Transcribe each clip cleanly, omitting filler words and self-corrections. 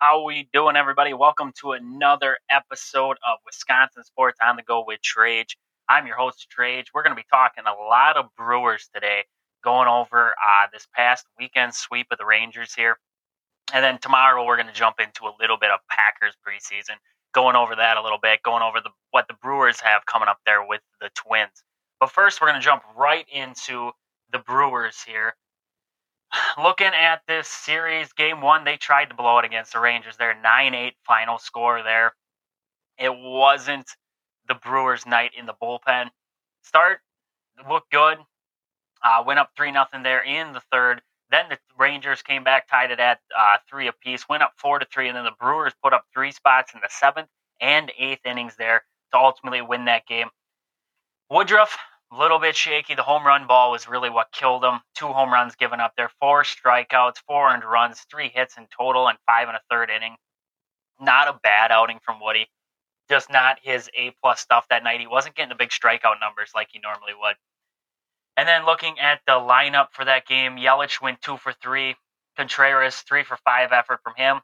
How we doing, everybody? Welcome to another episode of Wisconsin Sports on the Go with Trage. I'm your host, Trage. We're going to be talking a lot of Brewers today, going over this past weekend sweep of the Rangers here. And then tomorrow we're going to jump into a little bit of Packers preseason, going over that a little bit, going over what the Brewers have coming up there with the Twins. But first, we're going to jump right into the Brewers here. Looking at this series, game one, they tried to blow it against the Rangers. Their 9-8 final score there. It wasn't the Brewers' night in the bullpen. Start looked good. Went up 3-0 there in the third. Then the Rangers came back, tied it at 3 apiece. Went up 4-3, and then the Brewers put up 3 spots in the 7th and 8th innings there to ultimately win that game. Woodruff, a little bit shaky. The home run ball was really what killed him. 2 home runs given up there, 4 strikeouts, 4 earned runs, 3 hits in total, and 5 1/3 inning. Not a bad outing from Woody. Just not his A-plus stuff that night. He wasn't getting the big strikeout numbers like he normally would. And then looking at the lineup for that game, Yelich went 2-for-3. Contreras, 3-for-5 effort from him.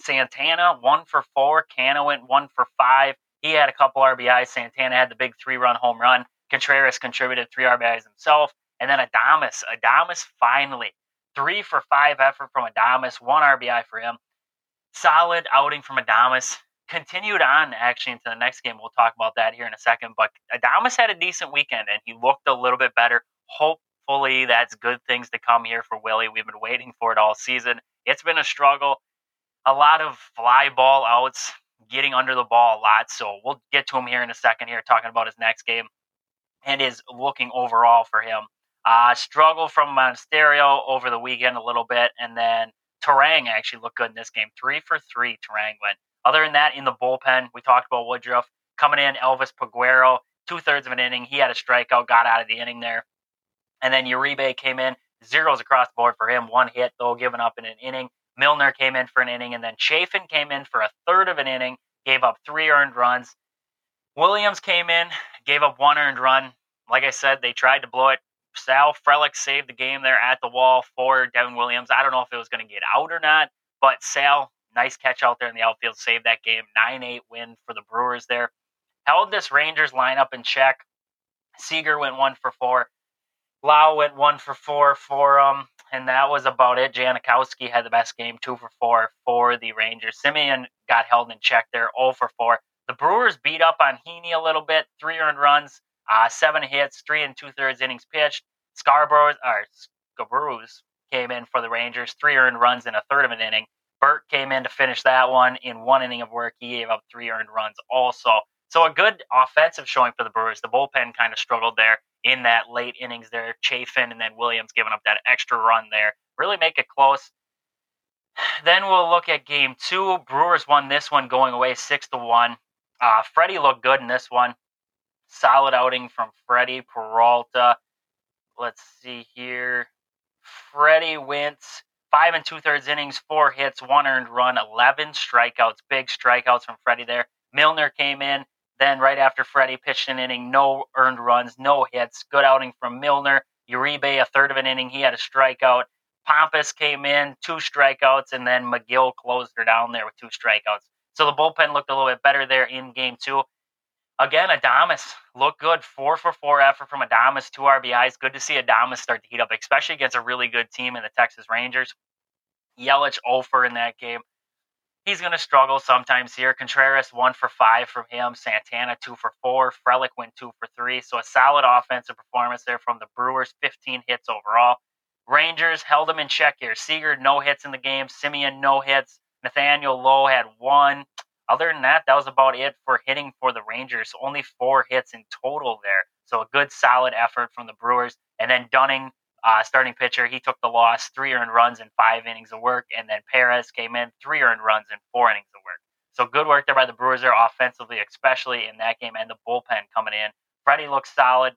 Santana, 1-for-4. Cano went 1-for-5. He had a couple RBIs. Santana had the big 3-run home run. Contreras contributed 3 RBIs himself. And then Adames. Adames finally. 3-for-5 effort from Adames. 1 RBI for him. Solid outing from Adames. Continued on, actually, into the next game. We'll talk about that here in a second. But Adames had a decent weekend, and he looked a little bit better. Hopefully, that's good things to come here for Willie. We've been waiting for it all season. It's been a struggle. A lot of fly ball outs, getting under the ball a lot. So we'll get to him here in a second here, talking about his next game and his looking overall for him. Struggle from Monasterio over the weekend a little bit. And then Turang actually looked good in this game. 3-for-3, Turang went. Other than that, in the bullpen, we talked about Woodruff coming in, Elvis Paguero, 2/3 of an inning. He had a strikeout, got out of the inning there. And then Uribe came in, zeros across the board for him, 1 hit, though, given up in an inning. Milner came in for an inning, and then Chafin came in for 1/3 of an inning, gave up 3 earned runs. Williams came in, gave up 1 earned run. Like I said, they tried to blow it. Sal Frelick saved the game there at the wall for Devin Williams. I don't know if it was going to get out or not, but Sal... nice catch out there in the outfield, saved that game. 9-8 win for the Brewers there. Held this Rangers lineup in check. Seager went 1-for-4. Lau went 1-for-4 for him, and that was about it. Janikowski had the best game, 2-for-4 for the Rangers. Semien got held in check there, 0-for-4. The Brewers beat up on Heaney a little bit. 3 earned runs, 7 hits, 3 2/3 innings pitched. Scabrous came in for the Rangers, 3 earned runs in 1/3 of an inning. Burt came in to finish that one in 1 inning of work. He gave up 3 earned runs also. So a good offensive showing for the Brewers. The bullpen kind of struggled there in that late innings there. Chafin and then Williams giving up that extra run there. Really make it close. Then we'll look at game two. Brewers won this one going away 6-1. Freddie looked good in this one. Solid outing from Freddie Peralta. Let's see here. Freddie went 5 2/3 innings, 4 hits, 1 earned run, 11 strikeouts. Big strikeouts from Freddie there. Milner came in. Then right after Freddie pitched an inning, no earned runs, no hits. Good outing from Milner. Uribe, 1/3 of an inning. He had a strikeout. Pompous came in, 2 strikeouts. And then McGill closed her down there with 2 strikeouts. So the bullpen looked a little bit better there in game two. Again, Adames looked good. 4-for-4 effort from Adames, 2 RBIs. Good to see Adames start to heat up, especially against a really good team in the Texas Rangers. Yelich 0-for in that game. He's going to struggle sometimes here. Contreras 1-for-5 from him. Santana 2-for-4. Frelick went 2-for-3. So a solid offensive performance there from the Brewers. 15 hits overall. Rangers held him in check here. Seager, no hits in the game. Semien, no hits. Nathaniel Lowe had 1. Other than that, that was about it for hitting for the Rangers. Only 4 hits in total there. So a good, solid effort from the Brewers. And then Dunning, starting pitcher, he took the loss. 3 earned runs in 5 innings of work. And then Perez came in, 3 earned runs in 4 innings of work. So good work there by the Brewers there offensively, especially in that game. And the bullpen coming in. Freddie looks solid.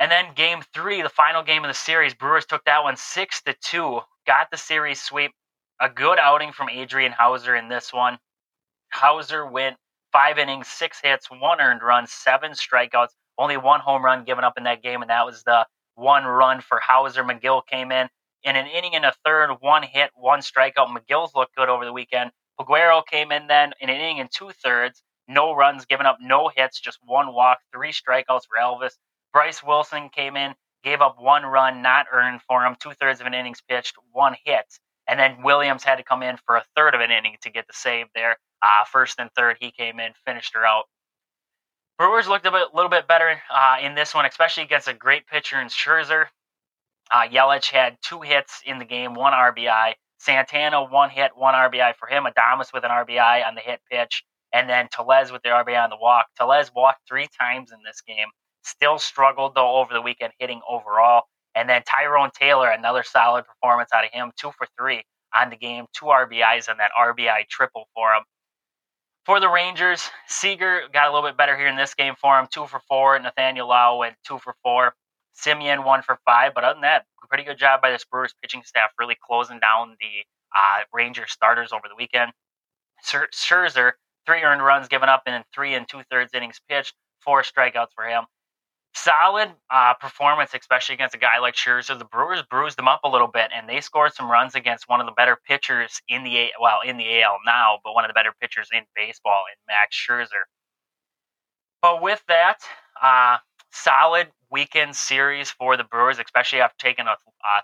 And then game 3, the final game of the series, Brewers took that one 6-2. Got the series sweep. A good outing from Adrian Houser in this one. Houser went 5 innings, 6 hits, 1 earned run, 7 strikeouts, only 1 home run given up in that game, and that was the 1 run for Houser. McGill came in, in an inning and a third, one hit, one strikeout. McGill's looked good over the weekend. Paguero came in then in an inning and two-thirds. No runs given up, no hits, just one walk, three strikeouts for Elvis. Bryce Wilson came in, gave up one run, not earned for him, two-thirds of an innings pitched, one hit. And then Williams had to come in for a third of an inning to get the save there. First and third, he came in, finished her out. Brewers looked a little bit better in this one, especially against a great pitcher in Scherzer. Yelich had two hits in the game, one RBI. Santana, one hit, one RBI for him. Adames with an RBI on the hit pitch. And then Tellez with the RBI on the walk. Tellez walked three times in this game. Still struggled, though, over the weekend, hitting overall. And then Tyrone Taylor, another solid performance out of him. 2 for 3 on the game. 2 RBIs on that RBI triple for him. For the Rangers, Seager got a little bit better here in this game for him. 2 for 4. Nathaniel Lau went 2 for 4. Semien 1 for 5. But other than that, pretty good job by this Brewers pitching staff really closing down the Rangers starters over the weekend. Scherzer, 3 earned runs given up in 3 2/3 innings pitched. 4 strikeouts for him. Solid performance, especially against a guy like Scherzer. The Brewers bruised him up a little bit, and they scored some runs against one of the better pitchers in the AL now, but one of the better pitchers in baseball in Max Scherzer. But with that, solid weekend series for the Brewers, especially after taking a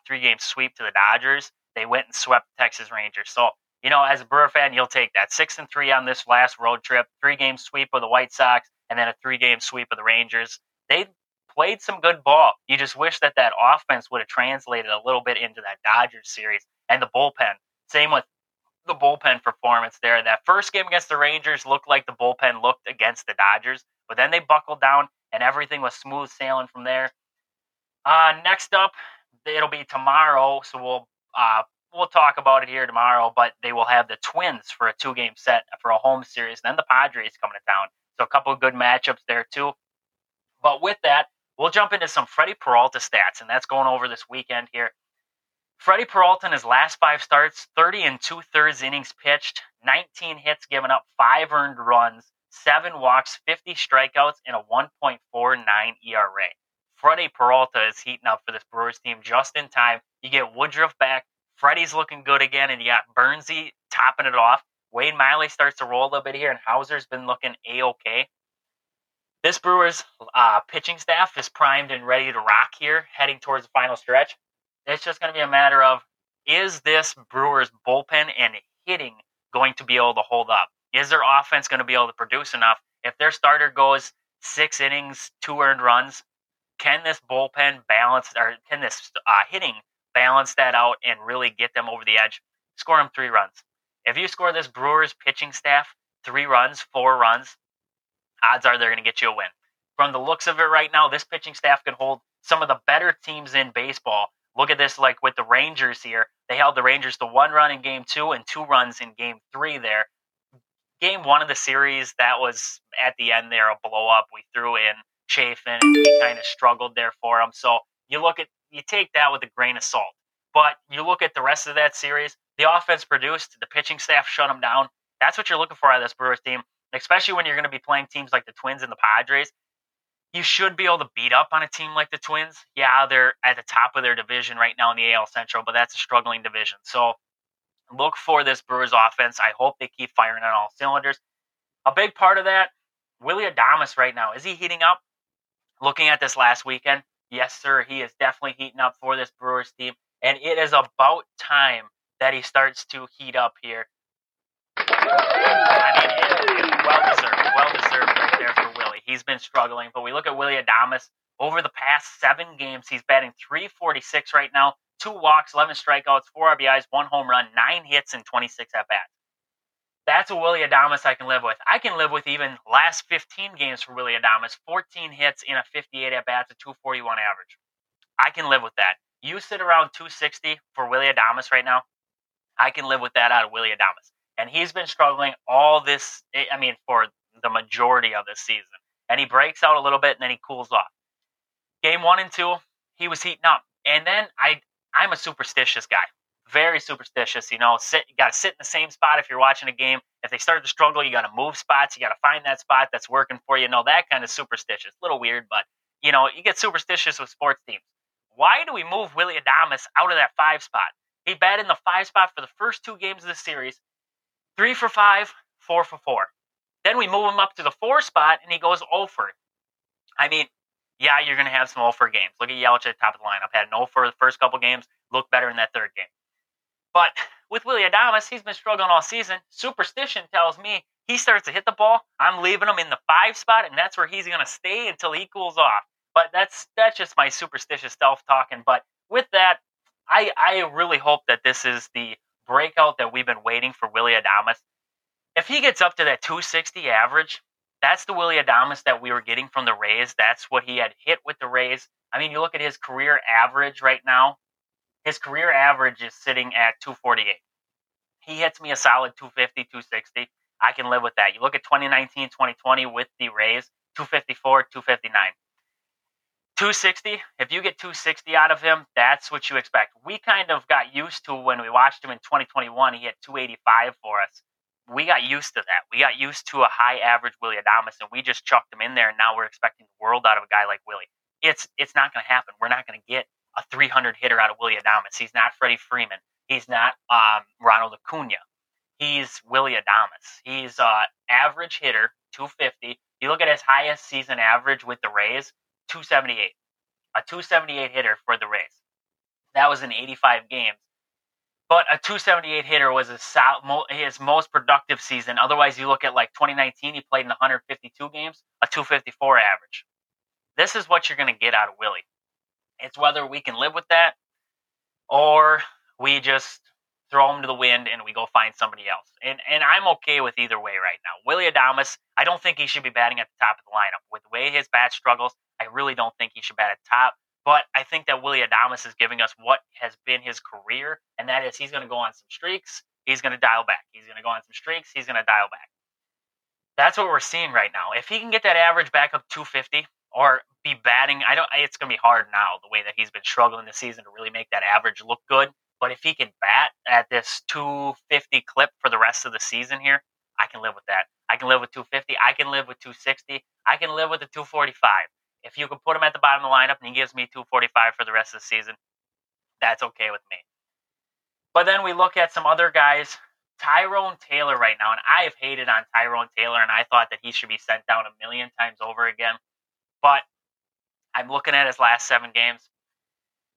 3-game sweep to the Dodgers. They went and swept the Texas Rangers. So, you know, as a Brewer fan, you'll take that. 6-3 on this last road trip, 3-game sweep of the White Sox, and then a 3-game sweep of the Rangers. They played some good ball. You just wish that offense would have translated a little bit into that Dodgers series. And the bullpen, same with the bullpen performance there. That first game against the Rangers looked like the bullpen looked against the Dodgers, but then they buckled down and everything was smooth sailing from there. Next up, it'll be tomorrow, so we'll talk about it here tomorrow, but they will have the Twins for a 2-game set for a home series, and then the Padres coming to town. So a couple of good matchups there, too. But with that, we'll jump into some Freddie Peralta stats, and that's going over this weekend here. Freddie Peralta in his last 5 starts, 30 2/3 innings pitched, 19 hits given up, 5 earned runs, 7 walks, 50 strikeouts, and a 1.49 ERA. Freddie Peralta is heating up for this Brewers team just in time. You get Woodruff back. Freddie's looking good again, and you got Bernsey topping it off. Wade Miley starts to roll a little bit here, and Hauser's been looking A-OK. This Brewers pitching staff is primed and ready to rock here, heading towards the final stretch. It's just going to be a matter of, is this Brewers bullpen and hitting going to be able to hold up? Is their offense going to be able to produce enough? If their starter goes 6 innings, 2 earned runs, can this bullpen balance, or can this hitting balance that out and really get them over the edge? Score them 3 runs. If you score this Brewers pitching staff 3 runs, 4 runs, odds are they're going to get you a win. From the looks of it right now, this pitching staff could hold some of the better teams in baseball. Look at this, like with the Rangers here. They held the Rangers to 1 run in Game 2 and 2 runs in Game 3 there. Game 1 of the series, that was at the end there, a blow-up. We threw in Chafin, and he kind of struggled there for him. So you take that with a grain of salt. But you look at the rest of that series, the offense produced, the pitching staff shut them down. That's what you're looking for out of this Brewers team, especially when you're going to be playing teams like the Twins and the Padres. You should be able to beat up on a team like the Twins. Yeah, they're at the top of their division right now in the AL Central, but that's a struggling division. So look for this Brewers offense. I hope they keep firing on all cylinders. A big part of that, Willie Adames right now, is he heating up? Looking at this last weekend, yes, sir, he is definitely heating up for this Brewers team, and it is about time that he starts to heat up here. It's well-deserved right there for Willie. He's been struggling, but we look at Willie Adames. Over the past 7 games, he's batting .346 right now, 2 walks, 11 strikeouts, 4 RBIs, 1 home run, 9 hits, and 26 at-bats. That's a Willie Adames I can live with. I can live with even last 15 games for Willie Adames, 14 hits in a 58 at-bats, a .241 average. I can live with that. You sit around 260 for Willie Adames right now, I can live with that out of Willie Adames. And he's been struggling for the majority of this season. And he breaks out a little bit, and then he cools off. Game 1 and 2, he was heating up. And then I'm a superstitious guy. Very superstitious, you know. You got to sit in the same spot if you're watching a game. If they start to struggle, you got to move spots. You got to find that spot that's working for you. You know, that kind of superstitious. A little weird, but, you know, you get superstitious with sports teams. Why do we move Willy Adames out of that 5 spot? He batted in the 5 spot for the first 2 games of the series. 3 for 5, 4 for 4. Then we move him up to the 4 spot, and he goes 0 for it. I mean, yeah, you're going to have some 0 for games. Look at Yelich at the top of the lineup. Had an 0 for the first couple games. Looked better in that 3rd game. But with Willy Adames, he's been struggling all season. Superstition tells me he starts to hit the ball. I'm leaving him in the 5 spot, and that's where he's going to stay until he cools off. But that's just my superstitious self talking. But with that, I really hope that this is the breakout that we've been waiting for Willy Adames. If he gets up to that 260 average, that's the Willy Adames that we were getting from the Rays. That's what he had hit with the Rays. I mean, you look at his career average right now. His career average is sitting at 248. He hits me a solid 250, 260. I can live with that. You look at 2019, 2020 with the Rays, 254, 259. 260, if you get 260 out of him, that's what you expect. We kind of got used to when we watched him in 2021, he had 285 for us. We got used to that. We got used to a high average Willy Adames, and we just chucked him in there, and now we're expecting the world out of a guy like Willy. It's not going to happen. We're not going to get a 300 hitter out of Willy Adames. He's not Freddie Freeman. He's not Ronald Acuna. He's Willy Adames. He's an average hitter, 250. You look at his highest season average with the Rays, 278, a 278 hitter for the Rays. That was in 85 games, but a 278 hitter was his most productive season. Otherwise, you look at like 2019, he played in 152 games, a 254 average. This is what you're going to get out of Willy. It's whether we can live with that or we just throw him to the wind and we go find somebody else. And I'm okay with either way right now. Willy Adames, I don't think he should be batting at the top of the lineup. With the way his bat struggles, I really don't think he should bat at top, but I think that Willy Adames is giving us what has been his career, and that is he's going to go on some streaks, he's going to dial back. He's going to go on some streaks, he's going to dial back. That's what we're seeing right now. If he can get that average back up 250 or be batting, it's going to be hard now the way that he's been struggling this season to really make that average look good, but if he can bat at this 250 clip for the rest of the season here, I can live with that. I can live with 250, I can live with 260, I can live with the 245. If you can put him at the bottom of the lineup and he gives me 245 for the rest of the season, that's okay with me. But then we look at some other guys. Tyrone Taylor right now, and I have hated on Tyrone Taylor, and I thought that he should be sent down 1,000,000 times over again. But I'm looking at his last 7 games.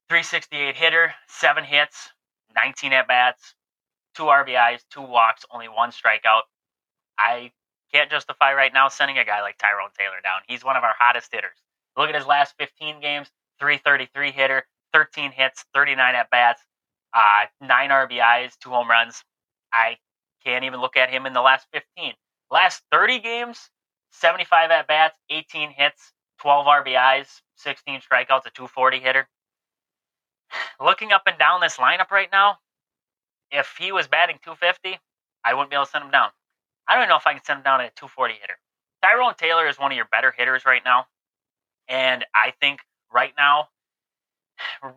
368 hitter, 7 hits, 19 at-bats, 2 RBIs, 2 walks, only 1 strikeout. I can't justify right now sending a guy like Tyrone Taylor down. He's one of our hottest hitters. Look at his last 15 games, 333 hitter, 13 hits, 39 at-bats, 9 RBIs, 2 home runs. I can't even look at him in the last 15. Last 30 games, 75 at-bats, 18 hits, 12 RBIs, 16 strikeouts, a 240 hitter. Looking up and down this lineup right now, if he was batting 250, I wouldn't be able to send him down. I don't even know if I can send him down at a 240 hitter. Tyrone Taylor is one of your better hitters right now. And I think right now,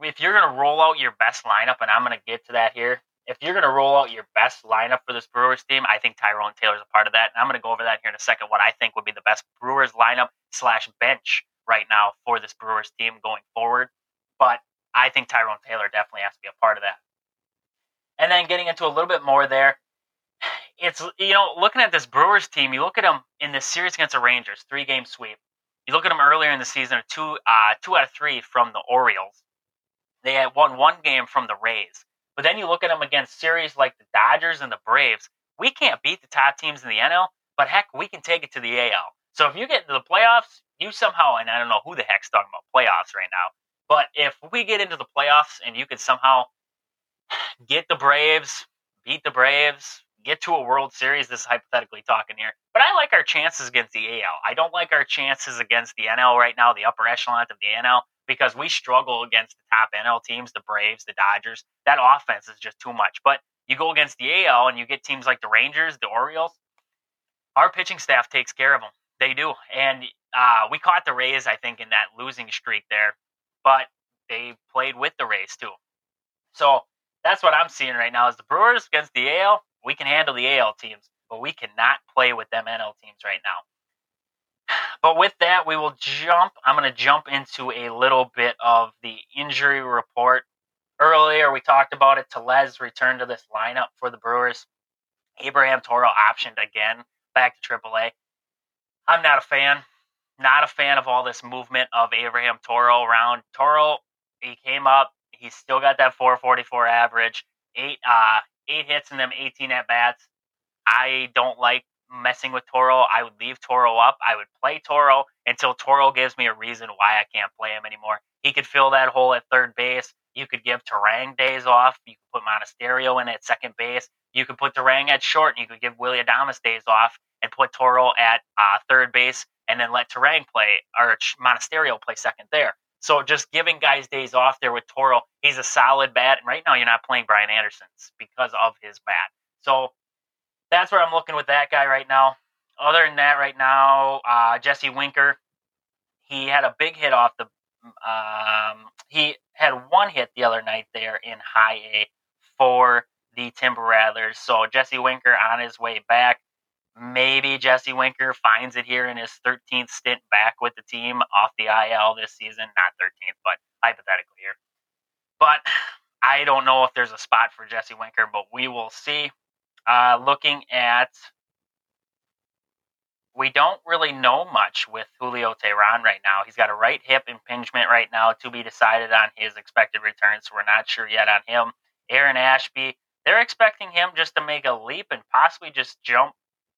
if you're going to roll out your best lineup, and I'm going to get to that here, if you're going to roll out your best lineup for this Brewers team, I think Tyrone Taylor's a part of that. And I'm going to go over that here in a second, what I think would be the best Brewers lineup / bench right now for this Brewers team going forward. But I think Tyrone Taylor definitely has to be a part of that. And then getting into a little bit more there, it's, looking at this Brewers team, you look at them in this series against the Rangers, 3-game sweep. You look at them earlier in the season, 2 out of 3 from the Orioles. They had won 1 game from the Rays. But then you look at them against series like the Dodgers and the Braves. We can't beat the top teams in the NL, but heck, we can take it to the AL. So if you get into the playoffs, you somehow, and I don't know who the heck's talking about playoffs right now, but if we get into the playoffs and you could somehow get the Braves, beat the Braves, get to a World Series, this is hypothetically talking here, but I like our chances against the AL. I don't like our chances against the NL right now, the upper echelon of the NL, because we struggle against the top NL teams, the Braves, the Dodgers. That offense is just too much. But you go against the AL and you get teams like the Rangers, the Orioles, our pitching staff takes care of them. They do. And we caught the Rays, I think, in that losing streak there, but they played with the Rays too. So that's what I'm seeing right now is the Brewers against the AL. We can handle the AL teams, but we cannot play with them NL teams right now. But with that, we will jump. I'm going to jump into a little bit of the injury report. Earlier, we talked about it. Tellez returned to this lineup for the Brewers. Abraham Toro optioned again back to AAA. I'm not a fan. Not a fan of all this movement of Abraham Toro around. Toro, he came up. He's still got that 444 average. Eight hits in them 18 at-bats. I don't like messing with Toro. I would leave Toro up. I would play Toro until Toro gives me a reason why I can't play him anymore. He could fill that hole at third base. You could give Turang days off. You could put Monasterio in at second base. You could put Turang at short, and you could give Willie Adames days off and put Toro at third base and then let Turang play, or Monasterio play second there. So just giving guys days off there with Toro, he's a solid bat. And right now you're not playing Brian Anderson's because of his bat. So that's where I'm looking with that guy right now. Other than that right now, Jesse Winker, he had a big hit off the he had one hit the other night there in high A for the Timber Rattlers. So Jesse Winker on his way back. Maybe Jesse Winker finds it here in his 13th stint back with the team off the IL this season. Not 13th, but hypothetically here. But I don't know if there's a spot for Jesse Winker, but we will see. Looking at, we don't really know much with Julio Teheran right now. He's got a right hip impingement right now to be decided on his expected return, so we're not sure yet on him. Aaron Ashby, they're expecting him just to make a leap and possibly just jump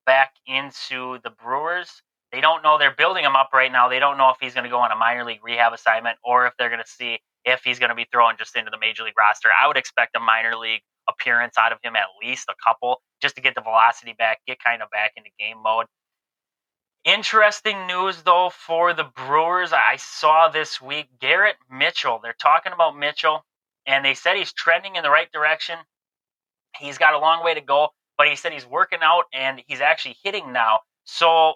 back into the Brewers. They don't know. They're building him up right now. They don't know if he's going to go on a minor league rehab assignment or if they're going to see if he's going to be thrown just into the major league roster. I would expect a minor league appearance out of him, at least a couple, just to get the velocity back, get kind of back into game mode. Interesting news, though, for the Brewers. I saw this week Garrett Mitchell. They're talking about Mitchell, and they said he's trending in the right direction. He's got a long way to go. But he said he's working out and he's actually hitting now. So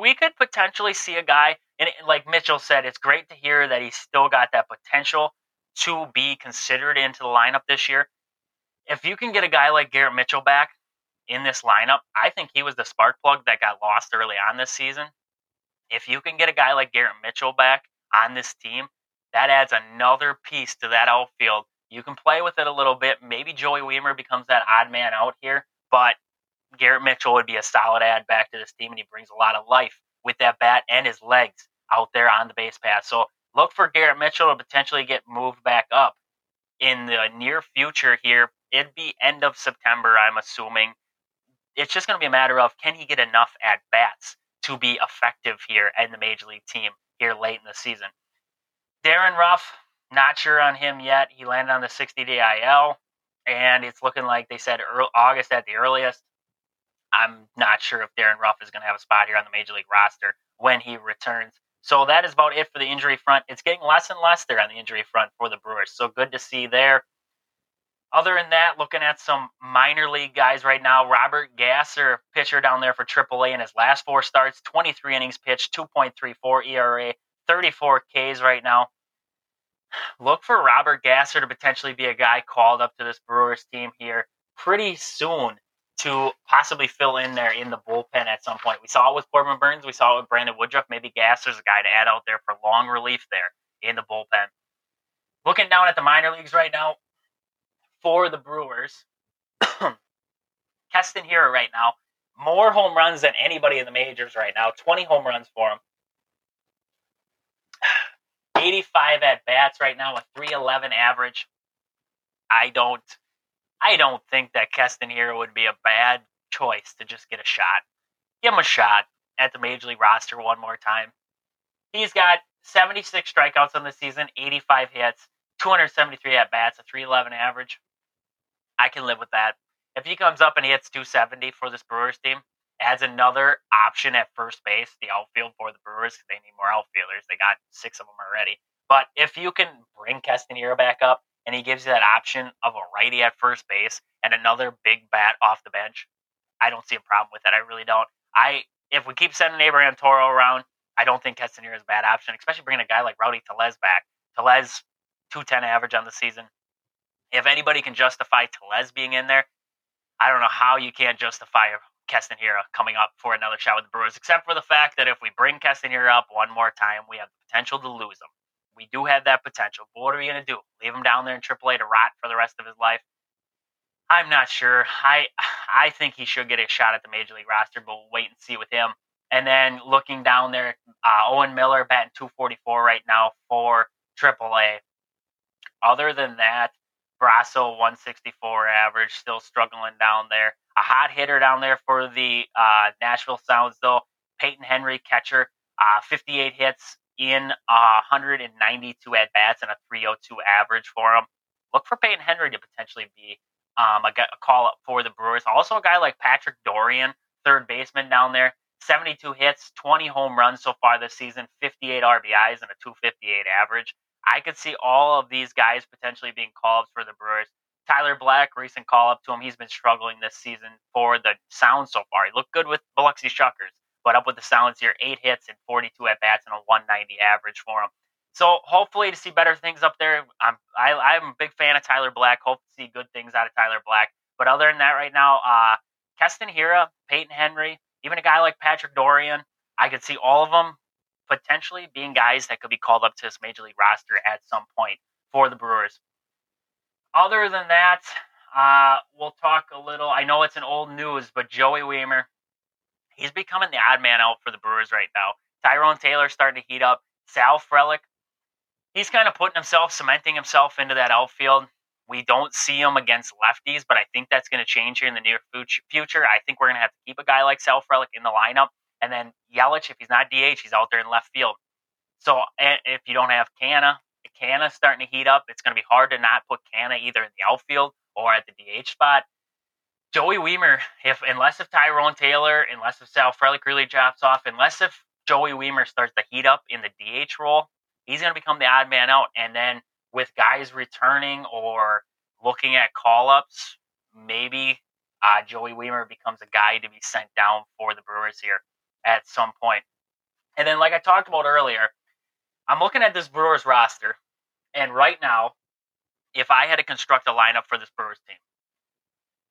we could potentially see a guy, and like Mitchell said, it's great to hear that he's still got that potential to be considered into the lineup this year. If you can get a guy like Garrett Mitchell back in this lineup, I think he was the spark plug that got lost early on this season. If you can get a guy like Garrett Mitchell back on this team, that adds another piece to that outfield. You can play with it a little bit. Maybe Joey Weimer becomes that odd man out here. But Garrett Mitchell would be a solid add back to this team, and he brings a lot of life with that bat and his legs out there on the base path. So look for Garrett Mitchell to potentially get moved back up in the near future here. It'd be end of September, I'm assuming. It's just going to be a matter of, can he get enough at-bats to be effective here in the Major League team here late in the season? Darren Ruff, not sure on him yet. He landed on the 60-day IL. And it's looking like they said August at the earliest. I'm not sure if Darren Ruff is going to have a spot here on the Major League roster when he returns. So that is about it for the injury front. It's getting less and less there on the injury front for the Brewers. So good to see there. Other than that, looking at some minor league guys right now, Robert Gasser, pitcher down there for AAA in his last four starts, 23 innings pitched, 2.34 ERA, 34 Ks right now. Look for Robert Gasser to potentially be a guy called up to this Brewers team here pretty soon to possibly fill in there in the bullpen at some point. We saw it with Corbin Burns. We saw it with Brandon Woodruff. Maybe Gasser's a guy to add out there for long relief there in the bullpen. Looking down at the minor leagues right now for the Brewers, Keston Hiura right now, more home runs than anybody in the majors right now, 20 home runs for him. 85 at-bats right now, a 311 average. I don't think that Keston Hiura would be a bad choice to just get a shot. Give him a shot at the Major League roster one more time. He's got 76 strikeouts on the season, 85 hits, 273 at-bats, a 311 average. I can live with that. If he comes up and hits 270 for this Brewers team, adds another option at first base, the outfield for the Brewers, because they need more outfielders. They got 6 of them already. But if you can bring Keston Hiura back up, and he gives you that option of a righty at first base and another big bat off the bench, I don't see a problem with that. I really don't. If we keep sending Abraham Toro around, I don't think Keston Hiura is a bad option, especially bringing a guy like Rowdy Tellez back. Tellez, 210 average on the season. If anybody can justify Tellez being in there, I don't know how you can't justify Keston Hiura coming up for another shot with the Brewers, except for the fact that if we bring Keston Hiura up one more time, we have the potential to lose him. We do have that potential. But what are we going to do? Leave him down there in AAA to rot for the rest of his life? I'm not sure. I think he should get a shot at the Major League roster, but we'll wait and see with him. And then looking down there, Owen Miller batting .244 right now for AAA. Other than that, Brasso, 164 average, still struggling down there. A hot hitter down there for the Nashville Sounds, though. Peyton Henry, catcher, 58 hits in 192 at-bats and a 302 average for him. Look for Peyton Henry to potentially be a call-up for the Brewers. Also a guy like Patrick Dorian, third baseman down there, 72 hits, 20 home runs so far this season, 58 RBIs and a 258 average. I could see all of these guys potentially being called for the Brewers. Tyler Black, recent call-up to him. He's been struggling this season for the Sounds so far. He looked good with Biloxi Shuckers, but up with the Sounds here, 8 hits and 42 at-bats and a 190 average for him. So hopefully to see better things up there. I'm a big fan of Tyler Black. Hope to see good things out of Tyler Black. But other than that right now, Keston Hiura, Peyton Henry, even a guy like Patrick Dorian, I could see all of them potentially being guys that could be called up to this Major League roster at some point for the Brewers. Other than that, we'll talk a little. I know it's an old news, but Joey Weimer, he's becoming the odd man out for the Brewers right now. Tyrone Taylor starting to heat up. Sal Frelick, he's kind of putting himself, cementing himself into that outfield. We don't see him against lefties, but I think that's going to change here in the near future. I think we're going to have to keep a guy like Sal Frelick in the lineup. And then Yelich, if he's not DH, he's out there in left field. So if you don't have Canna's starting to heat up. It's going to be hard to not put Canna either in the outfield or at the DH spot. Joey Weimer, unless Tyrone Taylor, unless Sal Frelick really drops off, unless Joey Weimer starts to heat up in the DH role, he's going to become the odd man out. And then with guys returning or looking at call-ups, maybe Joey Weimer becomes a guy to be sent down for the Brewers here at some point. And then like I talked about earlier, I'm looking at this Brewers roster, and right now, if I had to construct a lineup for this Brewers team,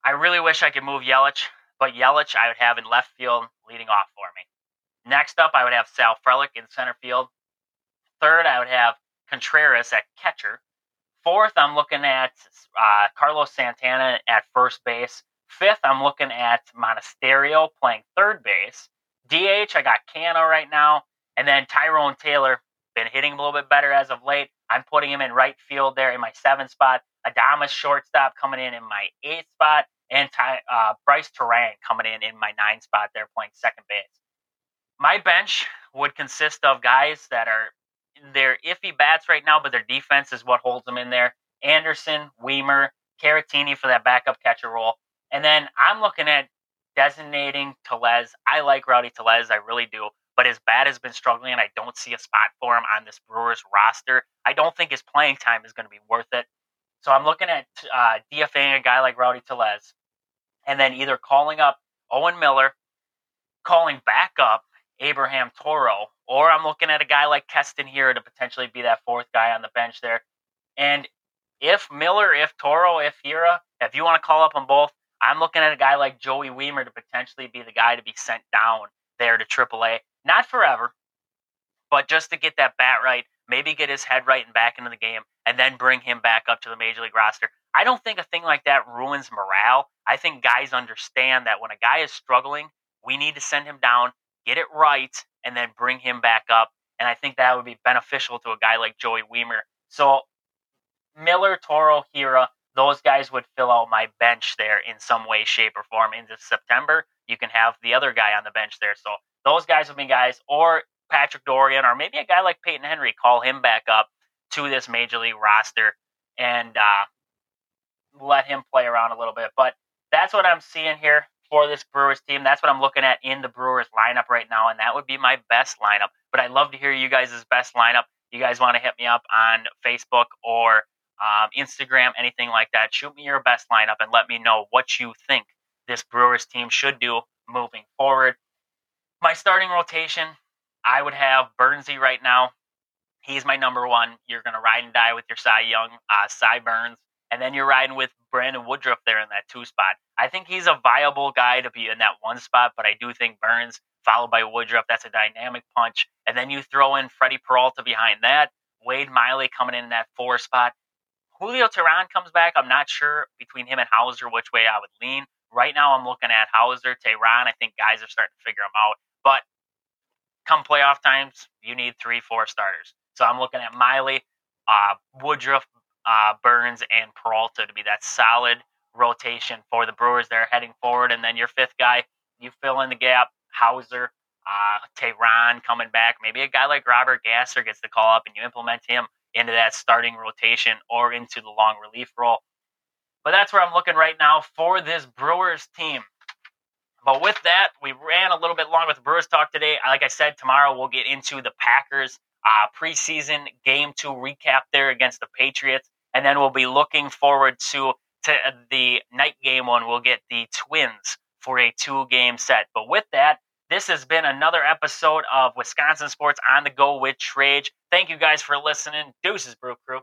I really wish I could move Yelich, but Yelich I would have in left field leading off for me. Next up, I would have Sal Frelick in center field. Third, I would have Contreras at catcher. Fourth, I'm looking at Carlos Santana at first base. Fifth, I'm looking at Monasterio playing third base. DH, I got Cano right now. And then Tyrone Taylor, been hitting a little bit better as of late. I'm putting him in right field there in my seventh spot. Adames, shortstop, coming in my eighth spot. And Bryce Turang coming in my ninth spot there playing second base. My bench would consist of guys that are they're iffy bats right now, but their defense is what holds them in there. Anderson, Weimer, Caratini for that backup catcher role. And then I'm looking at designating Tellez. I like Rowdy Tellez, I really do. But his bat has been struggling, and I don't see a spot for him on this Brewers roster. I don't think his playing time is going to be worth it. So I'm looking at DFAing a guy like Rowdy Tellez, and then either calling up Owen Miller, calling back up Abraham Toro, or I'm looking at a guy like Keston Hiura to potentially be that fourth guy on the bench there. And if Miller, if Toro, if Hiura, if you want to call up them both, I'm looking at a guy like Joey Weimer to potentially be the guy to be sent down there to AAA. Not forever, but just to get that bat right, maybe get his head right and back into the game, and then bring him back up to the Major League roster. I don't think a thing like that ruins morale. I think guys understand that when a guy is struggling, we need to send him down, get it right, and then bring him back up. And I think that would be beneficial to a guy like Joey Weimer. So Miller, Toro, Hiura, those guys would fill out my bench there in some way, shape, or form. Into September, you can have the other guy on the bench there. So those guys would be guys, or Patrick Dorian, or maybe a guy like Peyton Henry, call him back up to this Major League roster and let him play around a little bit. But that's what I'm seeing here for this Brewers team. That's what I'm looking at in the Brewers lineup right now, and that would be my best lineup. But I'd love to hear you guys' best lineup. You guys want to hit me up on Facebook or Instagram, anything like that. Shoot me your best lineup and let me know what you think this Brewers team should do moving forward. My starting rotation, I would have Burnsy right now. He's my number one. You're going to ride and die with your Cy Young, Cy Burns. And then you're riding with Brandon Woodruff there in that two spot. I think he's a viable guy to be in that one spot, but I do think Burns followed by Woodruff, that's a dynamic punch. And then you throw in Freddie Peralta behind that, Wade Miley coming in that four spot. Julio Teheran comes back. I'm not sure between him and Houser which way I would lean. Right now I'm looking at Houser, Teheran. I think guys are starting to figure him out. But come playoff times, you need 3-4 starters. So I'm looking at Miley, Woodruff, Burns, and Peralta to be that solid rotation for the Brewers. They're heading forward. And then your fifth guy, you fill in the gap, Houser, Teheran coming back. Maybe a guy like Robert Gasser gets the call up and you implement him into that starting rotation or into the long relief role. But that's where I'm looking right now for this Brewers team. But with that, we ran a little bit long with the Brewers talk today. Like I said, tomorrow we'll get into the Packers preseason game two recap there against the Patriots. And then we'll be looking forward to the night game when we'll get the Twins for a 2-game set. But with that, this has been another episode of Wisconsin Sports on the Go with Trage. Thank you guys for listening. Deuces, Brew Crew.